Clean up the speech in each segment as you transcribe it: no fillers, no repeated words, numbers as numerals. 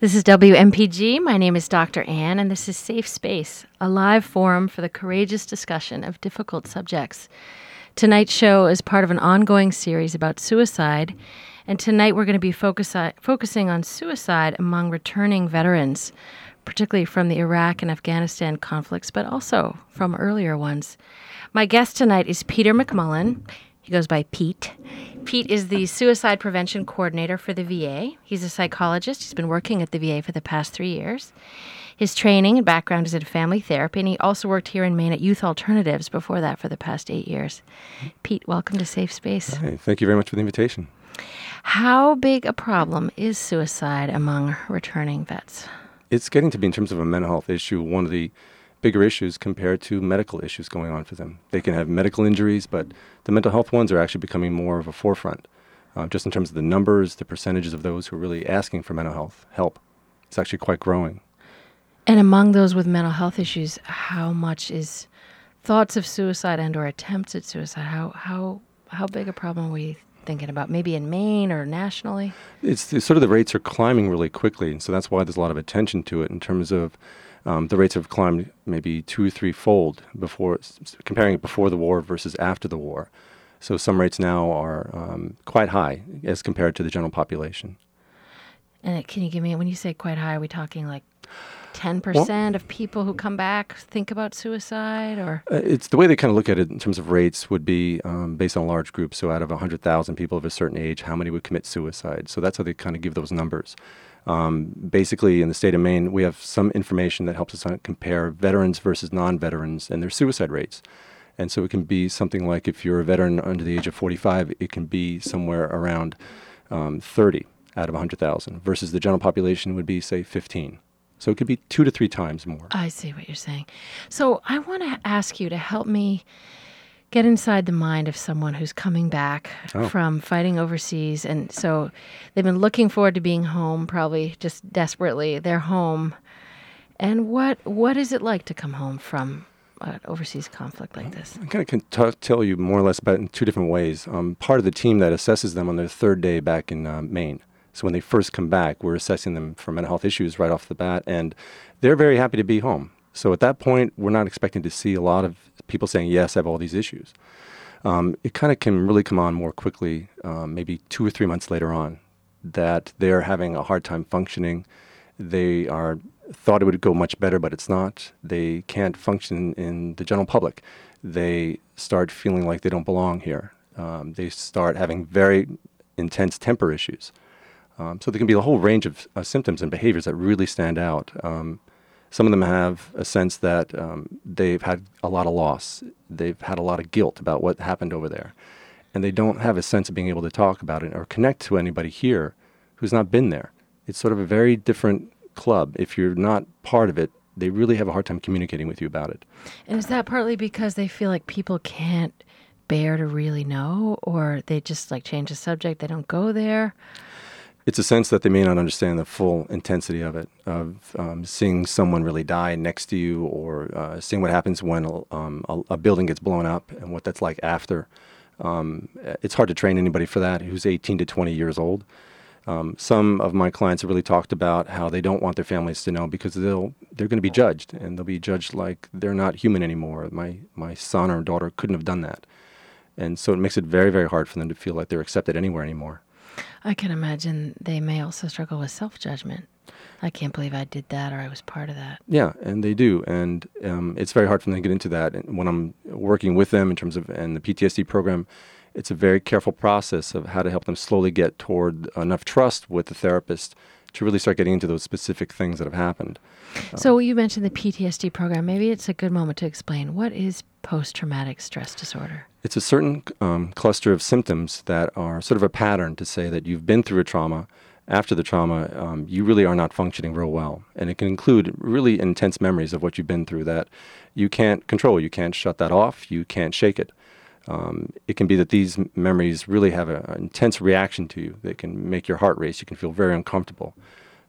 This is WMPG. My name is Dr. Ann, and this is Safe Space, a live forum for the courageous discussion of difficult subjects. Tonight's show is part of an ongoing series about suicide, and tonight we're going to be focusing on suicide among returning veterans, particularly from the Iraq and Afghanistan conflicts, but also from earlier ones. My guest tonight is Peter McMullen. He goes by Pete. Pete is the Suicide Prevention Coordinator for the VA. He's a psychologist. He's been working at the VA for the past 3 years. His training and background is in family therapy, and he also worked here in Maine at Youth Alternatives before that for the past 8 years. Pete, welcome to Safe Space. Hi, thank you very much for the invitation. How big a problem is suicide among returning vets? It's getting to be, in terms of a mental health issue, one of the bigger issues compared to medical issues going on for them. They can have medical injuries, but the mental health ones are actually becoming more of a forefront, just in terms of the numbers, the percentages of those who are really asking for mental health help. It's actually quite growing. And among those with mental health issues, how much is thoughts of suicide and or attempts at suicide? How big a problem are we thinking about, maybe in Maine or nationally? It's sort of, the rates are climbing really quickly, and so that's why there's a lot of attention to it in terms of the rates have climbed maybe 2-3-fold before, comparing it before the war versus after the war. So some rates now are quite high as compared to the general population. And can you give me, when you say quite high, are we talking like 10% of people who come back think about suicide? Or it's the way they kind of look at it in terms of rates would be based on large groups. So out of 100,000 people of a certain age, how many would commit suicide? So that's how they kind of give those numbers. Basically, in the state of Maine, we have some information that helps us compare veterans versus non-veterans and their suicide rates. And so it can be something like, if you're a veteran under the age of 45, it can be somewhere around 30 out of 100,000 versus the general population would be, say, 15. So it could be 2 to 3 times more. I see what you're saying. So I want to ask you to help me get inside the mind of someone who's coming back from fighting overseas. And so they've been looking forward to being home, probably just desperately. They're home. And what is it like to come home from an overseas conflict like this? I kind of can tell you more or less about it in two different ways. Part of the team that assesses them on their third day back in Maine. So when they first come back, we're assessing them for mental health issues right off the bat, and they're very happy to be home. So at that point, we're not expecting to see a lot of people saying, yes, I have all these issues. It kind of can really come on more quickly, maybe 2 or 3 months later on, that they're having a hard time functioning. They are thought it would go much better, but it's not. They can't function in the general public. They start feeling like they don't belong here. They start having very intense temper issues. So there can be a whole range of symptoms and behaviors that really stand out. Some of them have a sense that they've had a lot of loss. They've had a lot of guilt about what happened over there. And they don't have a sense of being able to talk about it or connect to anybody here who's not been there. It's sort of a very different club. If you're not part of it, they really have a hard time communicating with you about it. And is that partly because they feel like people can't bear to really know, or they just like change the subject, they don't go there? It's a sense that they may not understand the full intensity of it, of seeing someone really die next to you, or seeing what happens when a building gets blown up and what that's like after. It's hard to train anybody for that who's 18 to 20 years old. Some of my clients have really talked about how they don't want their families to know, because they're going to be judged, and they'll be judged like they're not human anymore. My son or daughter couldn't have done that. And so it makes it very, very hard for them to feel like they're accepted anywhere anymore. I can imagine they may also struggle with self-judgment. I can't believe I did that, or I was part of that. Yeah, and they do. And it's very hard for them to get into that. And when I'm working with them in terms of the PTSD program, it's a very careful process of how to help them slowly get toward enough trust with the therapist to really start getting into those specific things that have happened. So you mentioned the PTSD program. Maybe it's a good moment to explain. What is post-traumatic stress disorder? It's a certain cluster of symptoms that are sort of a pattern to say that you've been through a trauma. After the trauma, you really are not functioning real well. And it can include really intense memories of what you've been through that you can't control. You can't shut that off. You can't shake it. It can be that these memories really have an intense reaction to you. They can make your heart race. You can feel very uncomfortable.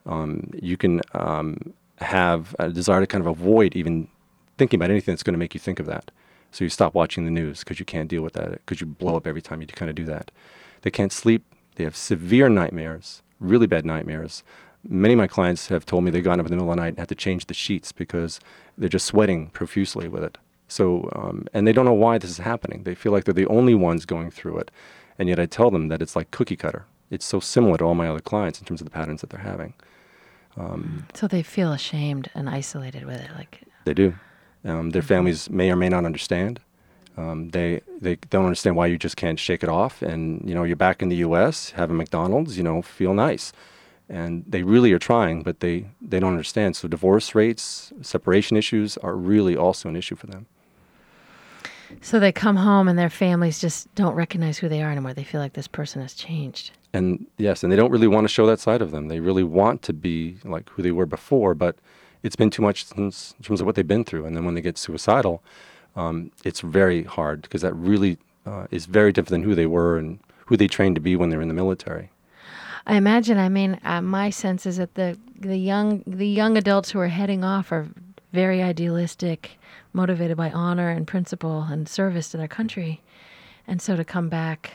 You can have a desire to kind of avoid even thinking about anything that's going to make you think of that. So you stop watching the news because you can't deal with that, because you blow up every time you kind of do that. They can't sleep. They have severe nightmares, really bad nightmares. Many of my clients have told me they've gone up in the middle of the night and had to change the sheets because they're just sweating profusely with it. So, and they don't know why this is happening. They feel like they're the only ones going through it. And yet I tell them that it's like cookie cutter. It's so similar to all my other clients in terms of the patterns that they're having. So they feel ashamed and isolated with it. They do. Their families may or may not understand. They don't understand why you just can't shake it off. And, you know, you're back in the U.S., having McDonald's, you know, feel nice. And they really are trying, but they don't understand. So divorce rates, separation issues are really also an issue for them. So they come home and their families just don't recognize who they are anymore. They feel like this person has changed. And yes, and they don't really want to show that side of them. They really want to be like who they were before, but it's been too much since, in terms of what they've been through. And then when they get suicidal, it's very hard because that really is very different than who they were and who they trained to be when they were in the military. I imagine, my sense is that the young adults who are heading off are very idealistic, motivated by honor and principle and service to their country. And so to come back,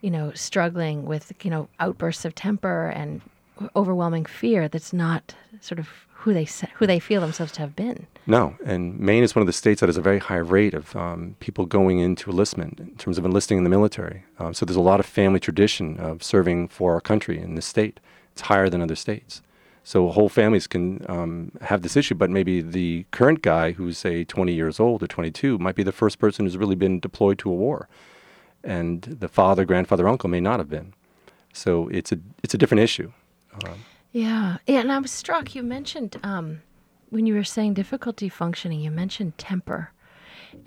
you know, struggling with, you know, outbursts of temper and overwhelming fear that's not sort of who they feel themselves to have been. No, and Maine is one of the states that has a very high rate of people going into enlistment in terms of enlisting in the military. So there's a lot of family tradition of serving for our country in this state. It's higher than other states. So whole families can have this issue, but maybe the current guy who's, say, 20 years old or 22 might be the first person who's really been deployed to a war. And the father, grandfather, uncle may not have been. So it's a different issue. Yeah, and I was struck, you mentioned, when you were saying difficulty functioning, you mentioned temper.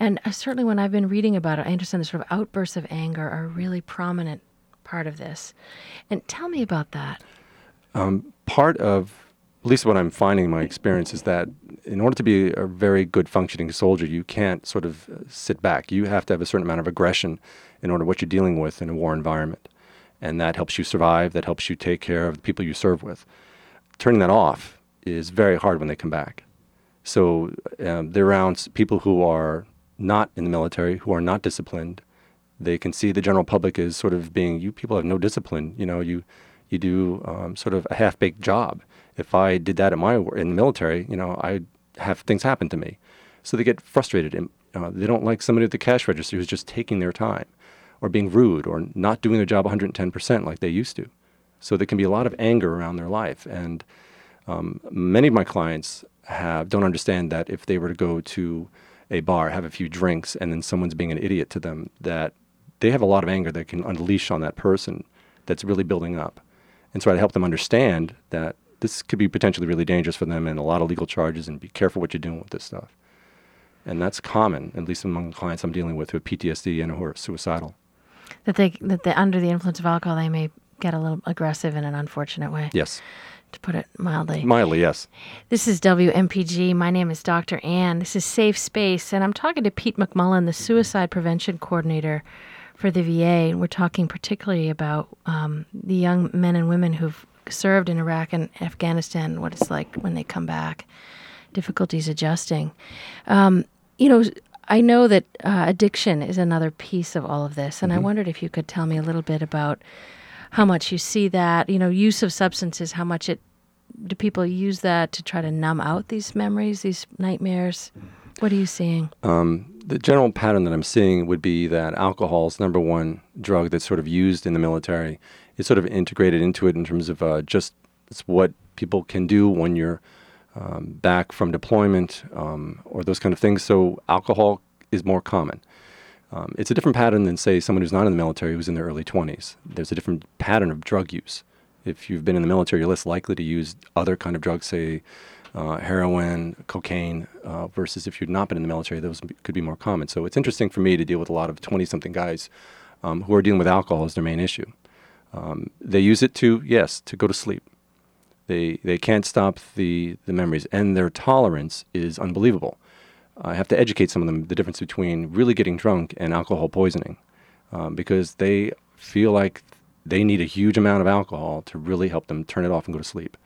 And certainly when I've been reading about it, I understand the sort of outbursts of anger are a really prominent part of this. And tell me about that. Part of, at least what I'm finding in my experience, is that in order to be a very good functioning soldier, you can't sort of sit back. You have to have a certain amount of aggression in order what you're dealing with in a war environment. And that helps you survive, that helps you take care of the people you serve with. Turning that off is very hard when they come back. So they're around people who are not in the military, who are not disciplined. They can see the general public as sort of being, you people have no discipline. You know, you do sort of a half-baked job. If I did that in the military, you know, I'd have things happen to me. So they get frustrated. And, they don't like somebody at the cash register who's just taking their time, or being rude, or not doing their job 110% like they used to. So there can be a lot of anger around their life. And many of my clients don't understand that if they were to go to a bar, have a few drinks, and then someone's being an idiot to them, that they have a lot of anger that can unleash on that person that's really building up. And so I help them understand that this could be potentially really dangerous for them and a lot of legal charges, and be careful what you're doing with this stuff. And that's common, at least among clients I'm dealing with who have PTSD and who are suicidal. That they under the influence of alcohol, they may get a little aggressive in an unfortunate way. Yes. To put it mildly. Mildly, yes. This is WMPG. My name is Dr. Ann. This is Safe Space, and I'm talking to Pete McMullen, the Suicide Prevention Coordinator for the VA. And we're talking particularly about the young men and women who've served in Iraq and Afghanistan, what it's like when they come back, difficulties adjusting. You know, I know that addiction is another piece of all of this, and I wondered if you could tell me a little bit about how much you see that, you know, use of substances, how much do people use that to try to numb out these memories, these nightmares? What are you seeing? The general pattern that I'm seeing would be that alcohol is number one drug that's sort of used in the military. It's sort of integrated into it in terms of it's what people can do when you're back from deployment, or those kind of things. So alcohol is more common. It's a different pattern than, say, someone who's not in the military who's in their early 20s. There's a different pattern of drug use. If you've been in the military, you're less likely to use other kind of drugs, say heroin, cocaine, versus if you've not been in the military, those could be more common. So it's interesting for me to deal with a lot of 20-something guys who are dealing with alcohol as their main issue. They use it to go to sleep. They can't stop the memories, and their tolerance is unbelievable. I have to educate some of them the difference between really getting drunk and alcohol poisoning, because they feel like they need a huge amount of alcohol to really help them turn it off and go to sleep.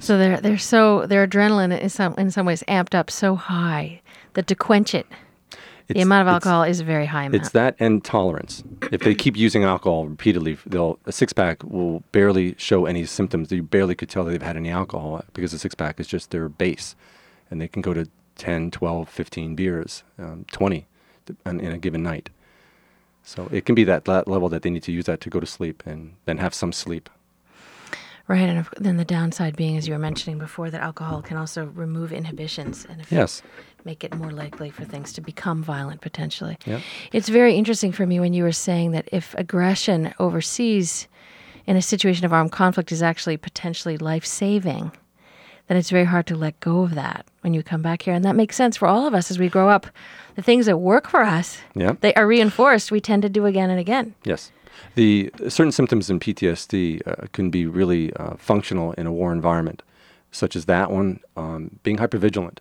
So their adrenaline is in some ways amped up so high that to quench it The amount of alcohol is very high. It's that and tolerance. If they keep using alcohol repeatedly, a six-pack will barely show any symptoms. You barely could tell they've had any alcohol because a six-pack is just their base. And they can go to 10, 12, 15 beers, 20 in a given night. So it can be that level that they need to use that to go to sleep and then have some sleep. Right, and then the downside being, as you were mentioning before, that alcohol can also remove inhibitions and make it more likely for things to become violent potentially. Yep. It's very interesting for me when you were saying that if aggression overseas in a situation of armed conflict is actually potentially life-saving, then it's very hard to let go of that when you come back here. And that makes sense for all of us as we grow up. The things that work for us, they are reinforced, we tend to do again and again. Yes. The certain symptoms in PTSD can be really functional in a war environment, such as that one, being hypervigilant.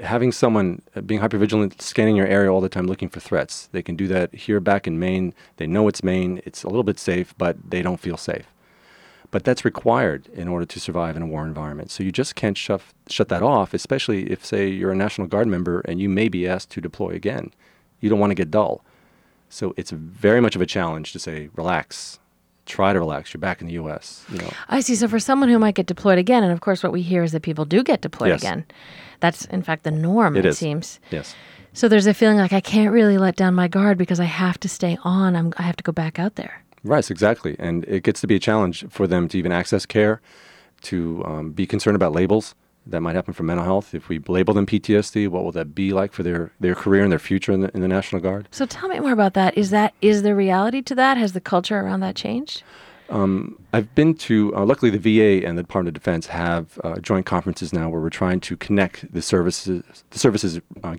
Having someone being hypervigilant, scanning your area all the time, looking for threats. They can do that here back in Maine. They know it's Maine. It's a little bit safe, but they don't feel safe. But that's required in order to survive in a war environment. So you just can't shut that off, especially if, say, you're a National Guard member and you may be asked to deploy again. You don't want to get dull. So it's very much of a challenge to say, relax, try to relax. You're back in the U.S. You know. I see. So for someone who might get deployed again, and of course what we hear is that people do get deployed again. That's, in fact, the norm, it seems. Yes. So there's a feeling like I can't really let down my guard because I have to stay on. I have to go back out there. Right, exactly. And it gets to be a challenge for them to even access care, to be concerned about labels. That might happen for mental health. If we label them PTSD, what will that be like for their career and their future in the National Guard? So tell me more about that. Is there reality to that? Has the culture around that changed? I've been to, luckily the VA and the Department of Defense have joint conferences now where we're trying to connect the services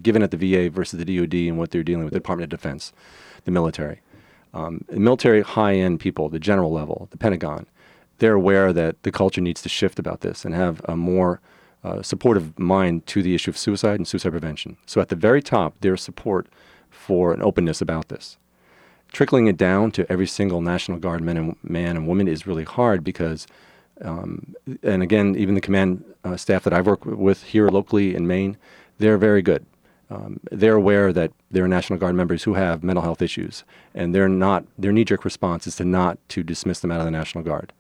given at the VA versus the DOD and what they're dealing with, the Department of Defense, the military. The military high-end people, the general level, the Pentagon, they're aware that the culture needs to shift about this and have a more supportive mind to the issue of suicide and suicide prevention. So at the very top, there's support for an openness about this. Trickling it down to every single National Guard man and woman is really hard because, and again, even the command staff that I've worked with here locally in Maine, they're very good. They're aware that there are National Guard members who have mental health issues, and their knee-jerk response is not to dismiss them out of the National Guard.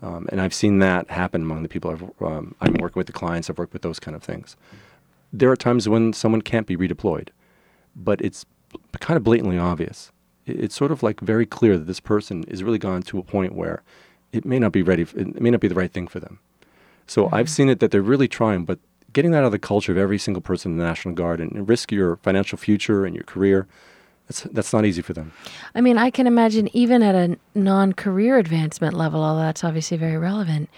And I've seen that happen among the people I'm working with, the clients I've worked with, those kind of things. There are times when someone can't be redeployed, but it's kind of blatantly obvious. It's sort of like very clear that this person is really gone to a point where it may not be ready. It may not be the right thing for them. So mm-hmm. I've seen it that they're really trying, but getting that out of the culture of every single person in the National Guard and risk your financial future and your career, that's not easy for them. I mean, I can imagine even at a non-career advancement level, although that's obviously very relevant,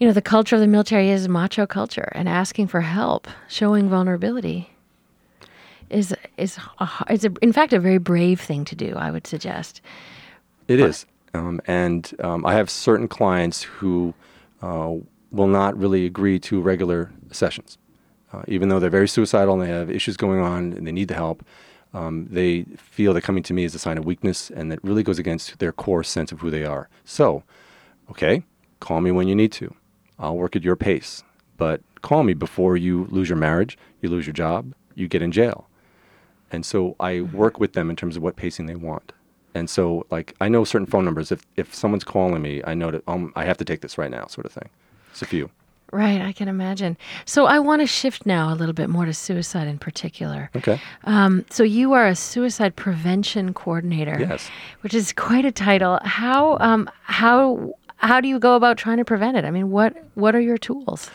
you know, the culture of the military is macho culture, and asking for help, showing vulnerability is in fact a very brave thing to do, I would suggest. It is. And I have certain clients who will not really agree to regular sessions. Even though they're very suicidal and they have issues going on and they need the help, they feel that coming to me is a sign of weakness, and that really goes against their core sense of who they are. So, okay, call me when you need to. I'll work at your pace, but call me before you lose your marriage, you lose your job, you get in jail. And so I work with them in terms of what pacing they want. And so, like, I know certain phone numbers. If someone's calling me, I know that I have to take this right now, sort of thing. It's a few. Right, I can imagine. So I want to shift now a little bit more to suicide in particular. Okay. So you are a suicide prevention coordinator. Yes. Which is quite a title. How do you go about trying to prevent it? I mean, what are your tools?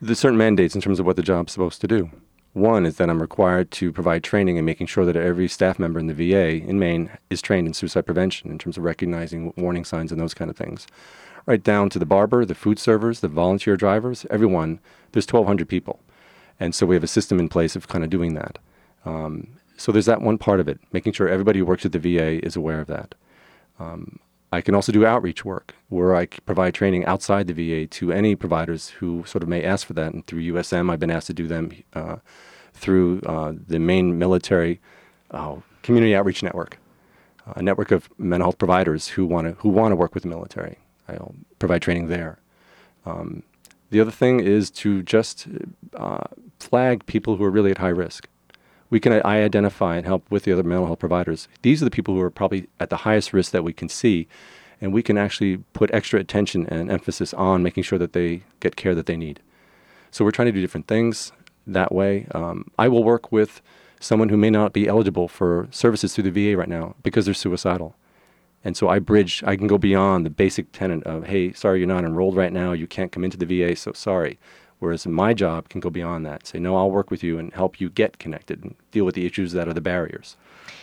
There's certain mandates in terms of what the job's supposed to do. One is that I'm required to provide training and making sure that every staff member in the VA in Maine is trained in suicide prevention in terms of recognizing warning signs and those kind of things. Right down to the barber, the food servers, the volunteer drivers, everyone. There's 1,200 people. And so we have a system in place of kind of doing that. So there's that one part of it, making sure everybody who works at the VA is aware of that. I can also do outreach work where I provide training outside the VA to any providers who sort of may ask for that. And through USM, I've been asked to do them through the Maine Military Community Outreach Network, a network of mental health providers who want to work with the military. I'll provide training there. The other thing is to just flag people who are really at high risk. we can identify and help with the other mental health providers. These are the people who are probably at the highest risk that we can see, and we can actually put extra attention and emphasis on making sure that they get care that they need. So we're trying to do different things that way. I will work with someone who may not be eligible for services through the VA right now because they're suicidal. And so I can go beyond the basic tenet of, hey, sorry, you're not enrolled right now, you can't come into the VA, so sorry. Whereas my job can go beyond that. Say, no, I'll work with you and help you get connected and deal with the issues that are the barriers.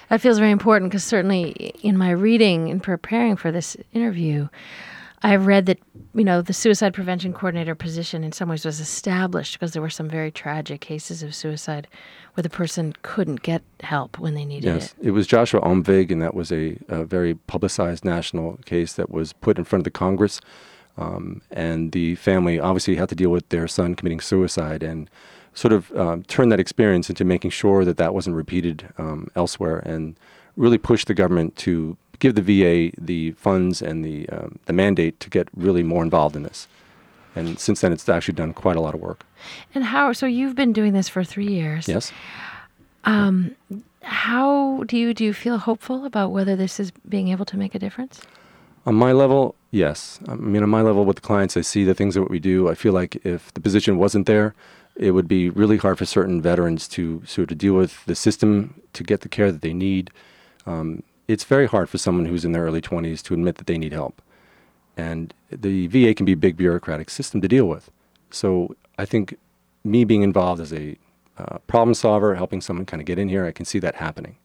That feels very important because certainly in my reading and preparing for this interview, I read that, the suicide prevention coordinator position in some ways was established because there were some very tragic cases of suicide where the person couldn't get help when they needed it. Yes, it was Joshua Omvig, and that was a very publicized national case that was put in front of the Congress. And the family obviously had to deal with their son committing suicide and sort of turn that experience into making sure that that wasn't repeated elsewhere, and really push the government to give the VA the funds and the mandate to get really more involved in this. And since then, it's actually done quite a lot of work. And so you've been doing this for 3 years. Yes. How do you feel hopeful about whether this is being able to make a difference? On my level, yes. I mean, on my level with the clients, I see the things that we do. I feel like if the position wasn't there, it would be really hard for certain veterans to sort of deal with the system to get the care that they need. It's very hard for someone who's in their early 20s to admit that they need help. And the VA can be a big bureaucratic system to deal with. So I think me being involved as a problem solver, helping someone kind of get in here, I can see that happening.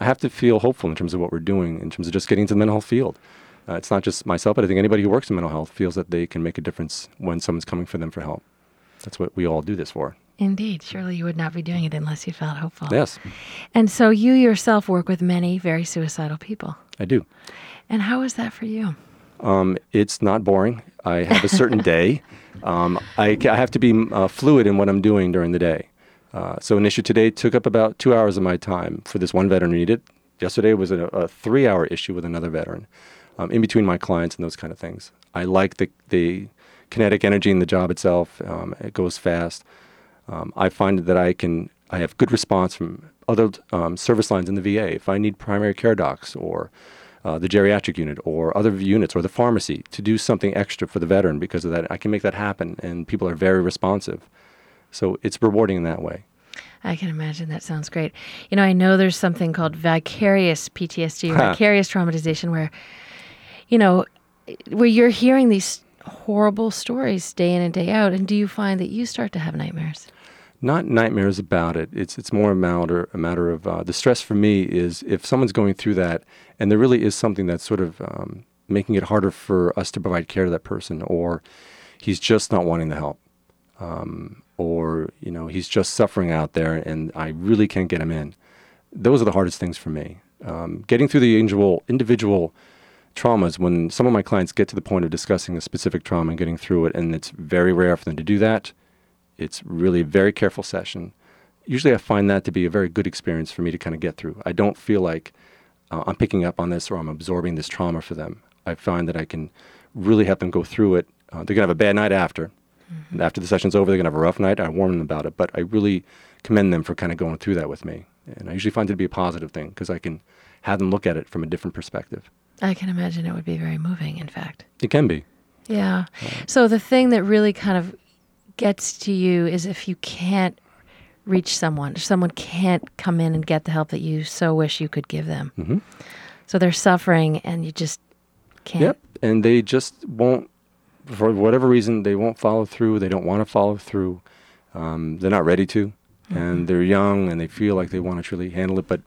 I have to feel hopeful in terms of what we're doing, in terms of just getting into the mental health field. It's not just myself, but I think anybody who works in mental health feels that they can make a difference when someone's coming for them for help. That's what we all do this for. Indeed. Surely you would not be doing it unless you felt hopeful. Yes. And so you yourself work with many very suicidal people. I do. And how is that for you? It's not boring. I have a certain day. I have to be fluid in what I'm doing during the day. So an issue today took up about 2 hours of my time for this one veteran who needed it. Yesterday was a 3-hour issue with another veteran, in between my clients and those kind of things. I like the kinetic energy in the job itself. It goes fast. I find that I have good response from other service lines in the VA. If I need primary care docs or the geriatric unit or other units or the pharmacy to do something extra for the veteran because of that, I can make that happen, and people are very responsive. So it's rewarding in that way. I can imagine. That sounds great. I know there's something called vicarious PTSD, vicarious traumatization, where you're hearing these horrible stories day in and day out, and do you find that you start to have nightmares? Not nightmares about it. It's more a matter of the stress for me is if someone's going through that, and there really is something that's sort of making it harder for us to provide care to that person, or he's just not wanting the help, or he's just suffering out there, and I really can't get him in. Those are the hardest things for me. Getting through the individual traumas, when some of my clients get to the point of discussing a specific trauma and getting through it, and it's very rare for them to do that, it's really a very careful session. Usually I find that to be a very good experience for me to kind of get through. I don't feel like I'm picking up on this or I'm absorbing this trauma for them. I find that I can really help them go through it. They're going to have a bad night after. Mm-hmm. After the session's over, they're going to have a rough night. I warn them about it, but I really commend them for kind of going through that with me. And I usually find it to be a positive thing because I can have them look at it from a different perspective. I can imagine it would be very moving, in fact. It can be. Yeah. So the thing that really kind of gets to you is if you can't reach someone, if someone can't come in and get the help that you so wish you could give them. Mm-hmm. So they're suffering and you just can't. Yep. And they just won't, for whatever reason, they won't follow through. They don't want to follow through. They're not ready to. Mm-hmm. And they're young, and they feel like they want to truly handle it, but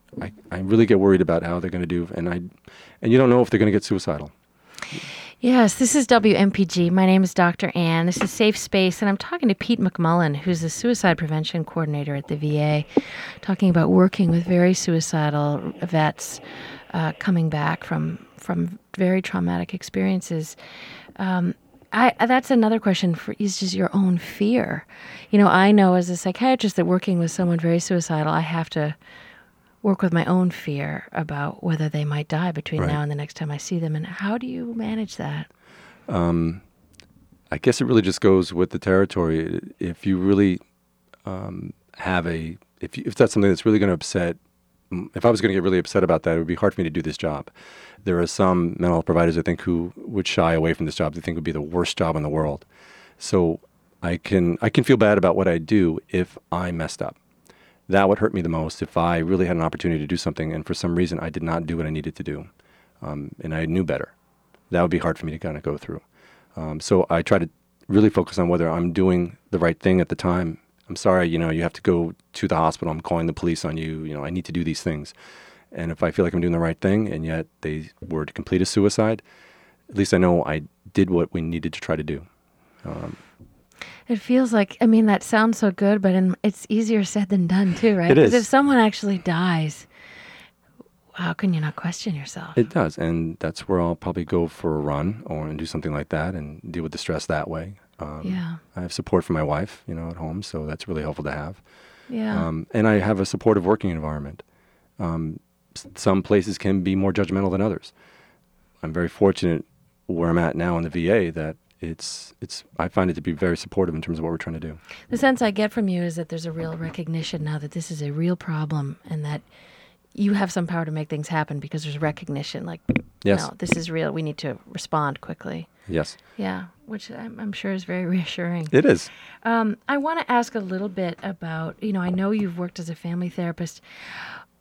I really get worried about how they're going to do, and you don't know if they're going to get suicidal. Yes, this is WMPG. My name is Dr. Ann. This is Safe Space, and I'm talking to Pete McMullen, who's the suicide prevention coordinator at the VA, talking about working with very suicidal vets coming back from very traumatic experiences. That's another question is just your own fear. I know as a psychiatrist that working with someone very suicidal, I have to work with my own fear about whether they might die between now and the next time I see them. And how do you manage that? I guess it really just goes with the territory. If you really have a if that's something that's really going to upset, if I was going to get really upset about that, it would be hard for me to do this job. There are some mental health providers, I think, who would shy away from this job. They think it would be the worst job in the world. So I can feel bad about what I do if I messed up. That would hurt me the most if I really had an opportunity to do something and for some reason I did not do what I needed to do, and I knew better. That would be hard for me to kind of go through. So I try to really focus on whether I'm doing the right thing at the time. I'm sorry, you have to go to the hospital. I'm calling the police on you. I need to do these things. And if I feel like I'm doing the right thing and yet they were to complete a suicide, at least I know I did what we needed to try to do. It feels like, that sounds so good, but it's easier said than done too, right? It is. Because if someone actually dies, how can you not question yourself? It does, and that's where I'll probably go for a run or and do something like that and deal with the stress that way. I have support from my wife, at home, so that's really helpful to have. Yeah. And I have a supportive working environment. Some places can be more judgmental than others. I'm very fortunate where I'm at now in the VA that I find it to be very supportive in terms of what we're trying to do. The sense I get from you is that there's a real recognition now that this is a real problem and that you have some power to make things happen because there's recognition like, yes, no, this is real. We need to respond quickly. Yes. Yeah, which I'm sure is very reassuring. It is. I want to ask a little bit about, I know you've worked as a family therapist.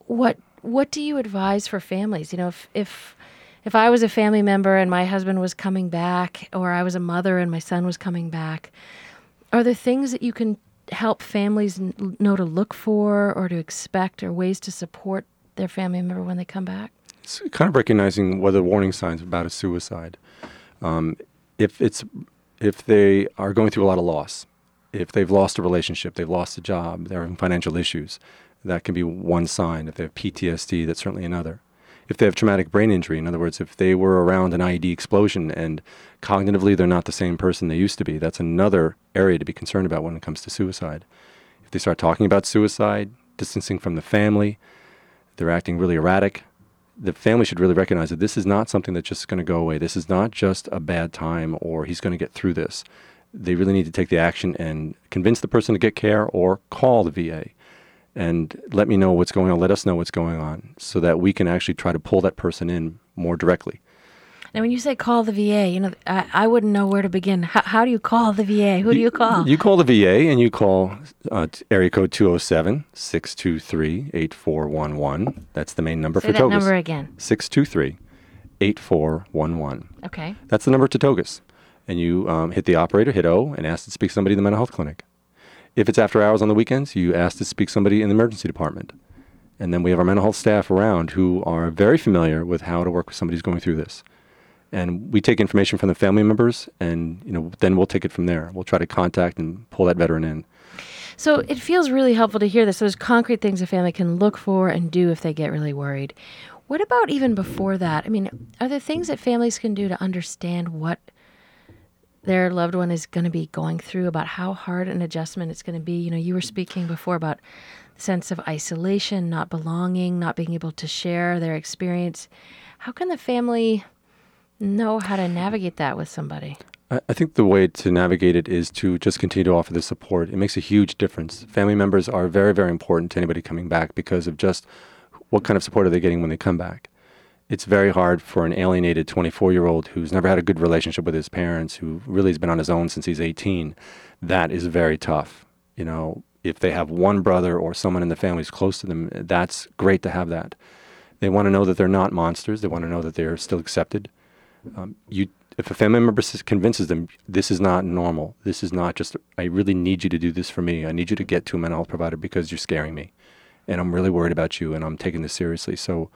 What do you advise for families? If I was a family member and my husband was coming back, or I was a mother and my son was coming back, are there things that you can help families know to look for or to expect or ways to support their family member when they come back? It's kind of recognizing what the warning signs about a suicide. If they are going through a lot of loss, if they've lost a relationship, they've lost a job, they're having financial issues, that can be one sign. If they have PTSD, that's certainly another. If they have traumatic brain injury, in other words, if they were around an IED explosion and cognitively they're not the same person they used to be, that's another area to be concerned about when it comes to suicide. If they start talking about suicide, distancing from the family, they're acting really erratic, the family should really recognize that this is not something that's just going to go away. This is not just a bad time or he's going to get through this. They really need to take the action and convince the person to get care or call the VA. And let me know what's going on. Let us know what's going on so that we can actually try to pull that person in more directly. Now, when you say call the VA, I wouldn't know where to begin. How do you call the VA? Who do you call? You call the VA and you call area code 207-623-8411. That's the main number for Togus. Say that number again. 623-8411. Okay. That's the number to Togus. And you hit the operator, hit O, and ask to speak to somebody in the mental health clinic. If it's after hours on the weekends, you ask to speak to somebody in the emergency department. And then we have our mental health staff around who are very familiar with how to work with somebody who's going through this. And we take information from the family members and, then we'll take it from there. We'll try to contact and pull that veteran in. So it feels really helpful to hear this. So there's concrete things a family can look for and do if they get really worried. What about even before that? Are there things that families can do to understand what their loved one is going to be going through, about how hard an adjustment it's going to be? You were speaking before about the sense of isolation, not belonging, not being able to share their experience. How can the family know how to navigate that with somebody? I think the way to navigate it is to just continue to offer the support. It makes a huge difference. Family members are very, very important to anybody coming back because of just what kind of support are they getting when they come back. It's very hard for an alienated 24-year-old who's never had a good relationship with his parents, who really has been on his own since he's 18. That is very tough. If they have one brother or someone in the family who's close to them, that's great to have that. They want to know that they're not monsters. They want to know that they're still accepted. If a family member convinces them, this is not normal. This is not just, I really need you to do this for me. I need you to get to a mental health provider because you're scaring me. And I'm really worried about you and I'm taking this seriously. So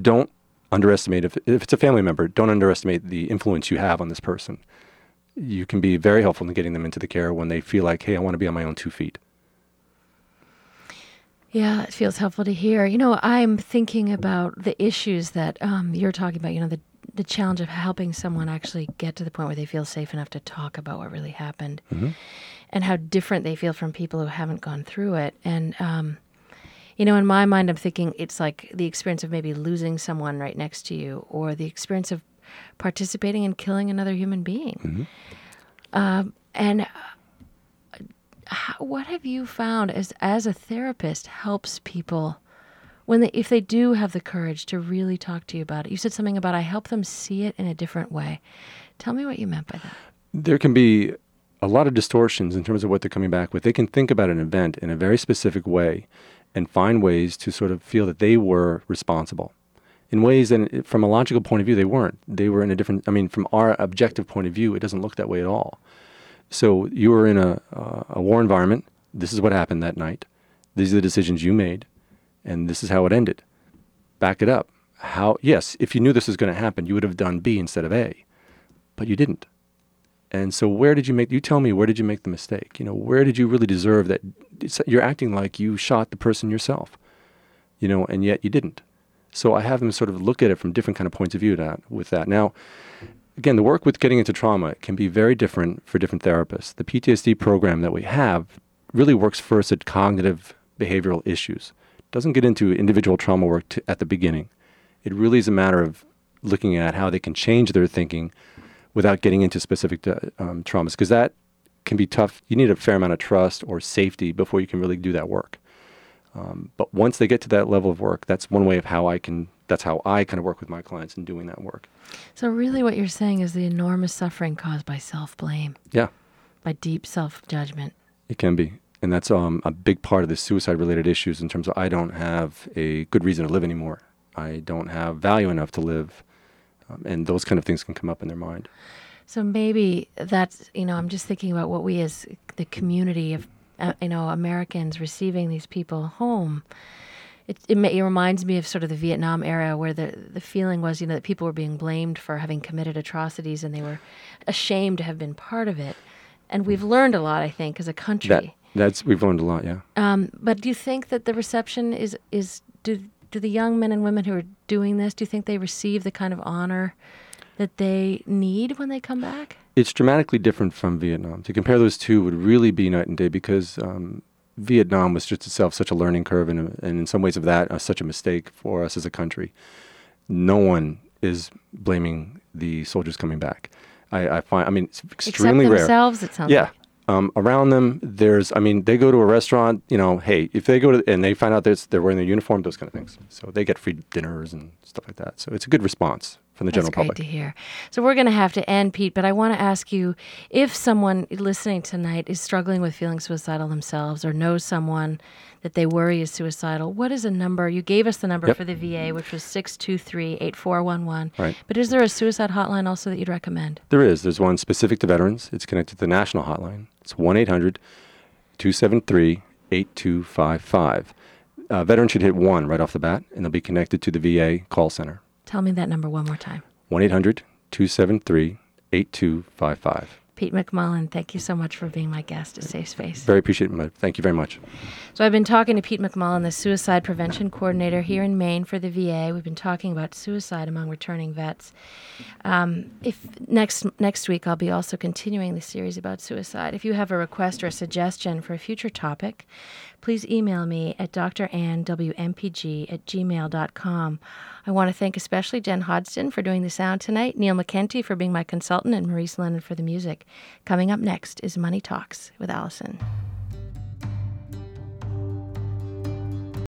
don't underestimate, if it's a family member, don't underestimate the influence you have on this person. You can be very helpful in getting them into the care when they feel like, hey, I want to be on my own 2 feet. Yeah, it feels helpful to hear. I'm thinking about the issues that you're talking about, the challenge of helping someone actually get to the point where they feel safe enough to talk about what really happened, mm-hmm. and how different they feel from people who haven't gone through it. And in my mind, I'm thinking it's like the experience of maybe losing someone right next to you, or the experience of participating in killing another human being. Mm-hmm. And what have you found as a therapist helps people when they, if they do have the courage to really talk to you about it? You said something about I help them see it in a different way. Tell me what you meant by that. There can be a lot of distortions in terms of what they're coming back with. They can think about an event in a very specific way and find ways to sort of feel that they were responsible in ways that from a logical point of view, they weren't. They were in a different, I mean, from our objective point of view, it doesn't look that way at all. So you were in a war environment. This is what happened that night. These are the decisions you made, and this is how it ended. Back it up. How? Yes, if you knew this was going to happen, you would have done B instead of A, but you didn't. And so where did you make, you tell me, where did you make the mistake? You know, where did you really deserve that? You're acting like you shot the person yourself, you know, and yet you didn't. So I have them sort of look at it from different kind of points of view with that. Now, again, the work with getting into trauma can be very different for different therapists. The PTSD program that we have really works first at cognitive behavioral issues. It doesn't get into individual trauma work at the beginning. It really is a matter of looking at how they can change their thinking without getting into specific traumas, because that can be tough. You need a fair amount of trust or safety before you can really do that work. But once they get to that level of work, that's one way of how I can, that's how I kind of work with my clients in doing that work. So really what you're saying is the enormous suffering caused by self-blame. Yeah. By deep self-judgment. It can be. And that's a big part of the suicide-related issues in terms of I don't have a good reason to live anymore. I don't have value enough to live. And those kind of things can come up in their mind. So maybe that's, you know, I'm just thinking about what we as the community of, you know, Americans receiving these people home. It reminds me of sort of the Vietnam era where the feeling was, you know, that people were being blamed for having committed atrocities and they were ashamed to have been part of it. And we've learned a lot, I think, as a country. We've learned a lot, yeah. But do you think that the reception do the young men and women who are doing this, do you think they receive the kind of honor that they need when they come back? It's dramatically different from Vietnam. To compare those two would really be night and day, because Vietnam was just itself such a learning curve, and in some ways of that, such a mistake for us as a country. No one is blaming the soldiers coming back. I mean, it's extremely rare. Except themselves, it sounds like. Around them, they go to a restaurant, you know, hey, if they go to, and they find out they're wearing their uniform, those kind of things. So they get free dinners and stuff like that. So it's a good response from the general public. That's great to hear. So we're going to have to end, Pete, but I want to ask you, if someone listening tonight is struggling with feeling suicidal themselves or knows someone that they worry is suicidal, what is a number? You gave us the number for the VA, which was 623-8411. Right. But is there a suicide hotline also that you'd recommend? There is. There's one specific to veterans. It's connected to the national hotline. It's 1-800-273-8255. Veterans should hit 1 right off the bat, and they'll be connected to the VA call center. Tell me that number one more time. 1-800-273-8255. Pete McMullen, thank you so much for being my guest at Safe Space. Very appreciate it. Thank you very much. So I've been talking to Pete McMullen, the suicide prevention coordinator here in Maine for the VA. We've been talking about suicide among returning vets. If next week, I'll be also continuing the series about suicide. If you have a request or a suggestion for a future topic, please email me at drannwmpg@gmail.com. I want to thank especially Jen Hodson for doing the sound tonight, Neil McKenty for being my consultant, and Maurice Lennon for the music. Coming up next is Money Talks with Allison.